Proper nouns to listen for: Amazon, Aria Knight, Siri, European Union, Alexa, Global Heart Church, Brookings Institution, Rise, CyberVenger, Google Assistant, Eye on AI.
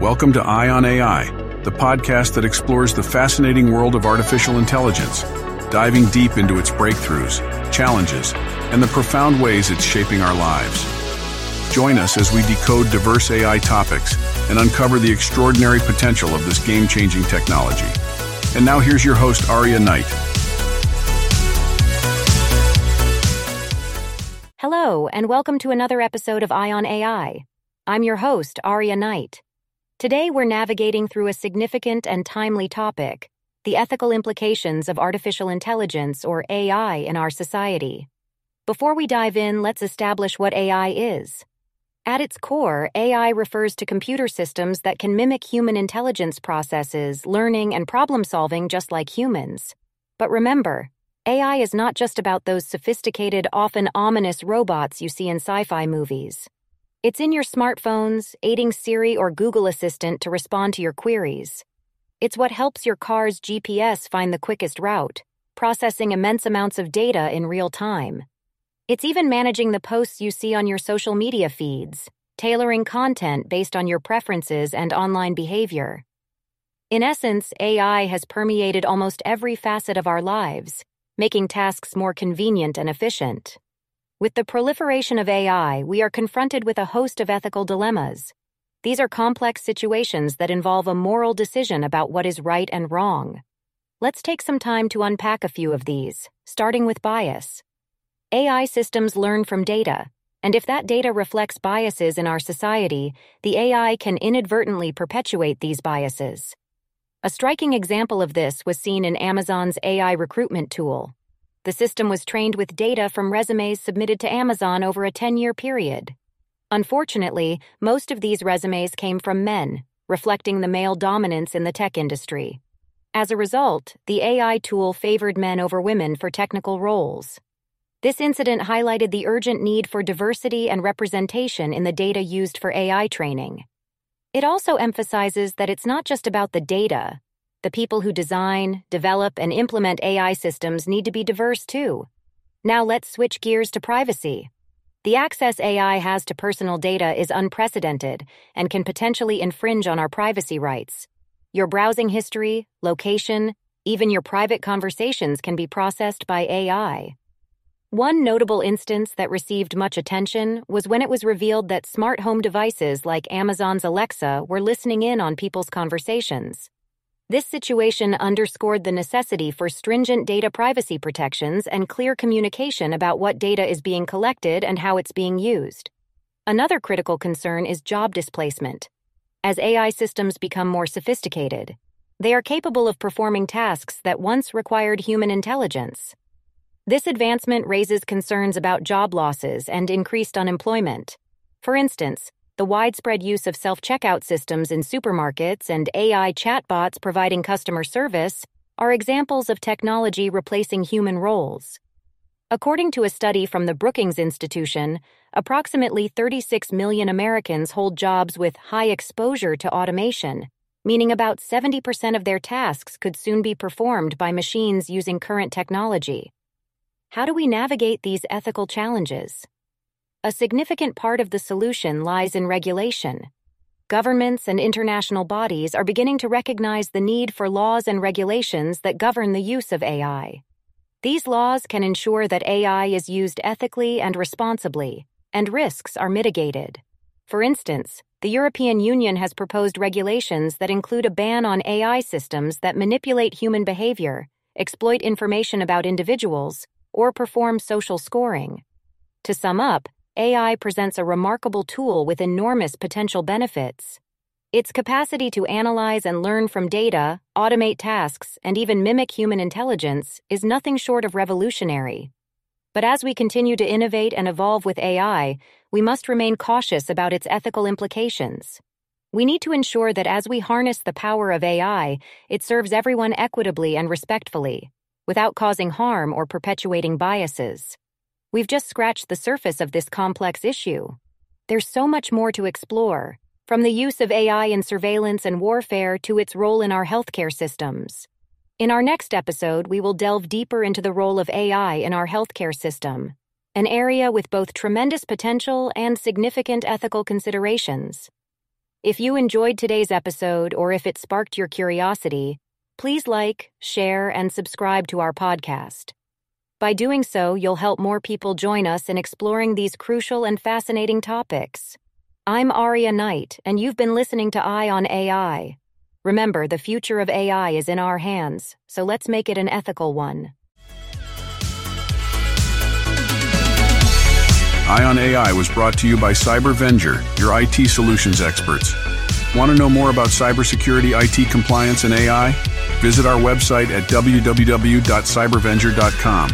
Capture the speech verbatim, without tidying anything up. Welcome to Eye on A I, the podcast that explores the fascinating world of artificial intelligence, diving deep into its breakthroughs, challenges, and the profound ways it's shaping our lives. Join us as we decode diverse A I topics and uncover the extraordinary potential of this game-changing technology. And now here's your host, Aria Knight. Hello, and welcome to another episode of Eye on A I. I'm your host, Aria Knight. Today we're navigating through a significant and timely topic, the ethical implications of artificial intelligence, or A I, in our society. Before we dive in, let's establish what A I is. At its core, A I refers to computer systems that can mimic human intelligence processes, learning, and problem-solving just like humans. But remember, A I is not just about those sophisticated, often ominous robots you see in sci-fi movies. It's in your smartphones, aiding Siri or Google Assistant to respond to your queries. It's what helps your car's G P S find the quickest route, processing immense amounts of data in real time. It's even managing the posts you see on your social media feeds, tailoring content based on your preferences and online behavior. In essence, A I has permeated almost every facet of our lives, making tasks more convenient and efficient. With the proliferation of A I, we are confronted with a host of ethical dilemmas. These are complex situations that involve a moral decision about what is right and wrong. Let's take some time to unpack a few of these, starting with bias. A I systems learn from data, and if that data reflects biases in our society, the A I can inadvertently perpetuate these biases. A striking example of this was seen in Amazon's A I recruitment tool. The system was trained with data from resumes submitted to Amazon over a ten-year period. Unfortunately, most of these resumes came from men, reflecting the male dominance in the tech industry. As a result, the A I tool favored men over women for technical roles. This incident highlighted the urgent need for diversity and representation in the data used for A I training. It also emphasizes that it's not just about the data. The people who design, develop, and implement A I systems need to be diverse too. Now let's switch gears to privacy. The access A I has to personal data is unprecedented and can potentially infringe on our privacy rights. Your browsing history, location, even your private conversations can be processed by A I. One notable instance that received much attention was when it was revealed that smart home devices like Amazon's Alexa were listening in on people's conversations. This situation underscored the necessity for stringent data privacy protections and clear communication about what data is being collected and how it's being used. Another critical concern is job displacement. As A I systems become more sophisticated, they are capable of performing tasks that once required human intelligence. This advancement raises concerns about job losses and increased unemployment. For instance, the widespread use of self-checkout systems in supermarkets and A I chatbots providing customer service are examples of technology replacing human roles. According to a study from the Brookings Institution, approximately thirty-six million Americans hold jobs with high exposure to automation, meaning about seventy percent of their tasks could soon be performed by machines using current technology. How do we navigate these ethical challenges? A significant part of the solution lies in regulation. Governments and international bodies are beginning to recognize the need for laws and regulations that govern the use of A I. These laws can ensure that A I is used ethically and responsibly, and risks are mitigated. For instance, the European Union has proposed regulations that include a ban on A I systems that manipulate human behavior, exploit information about individuals, or perform social scoring. To sum up, A I presents a remarkable tool with enormous potential benefits. Its capacity to analyze and learn from data, automate tasks, and even mimic human intelligence is nothing short of revolutionary. But as we continue to innovate and evolve with A I, we must remain cautious about its ethical implications. We need to ensure that as we harness the power of A I, it serves everyone equitably and respectfully, without causing harm or perpetuating biases. We've just scratched the surface of this complex issue. There's so much more to explore, from the use of A I in surveillance and warfare to its role in our healthcare systems. In our next episode, we will delve deeper into the role of A I in our healthcare system, an area with both tremendous potential and significant ethical considerations. If you enjoyed today's episode or if it sparked your curiosity, please like, share, and subscribe to our podcast. By doing so, you'll help more people join us in exploring these crucial and fascinating topics. I'm Aria Knight, and you've been listening to Eye on A I. Remember, the future of A I is in our hands, so let's make it an ethical one. Eye on A I was brought to you by CyberVenger, your I T solutions experts. Want to know more about cybersecurity, I T compliance, and A I? Visit our website at w w w dot cybervenger dot com.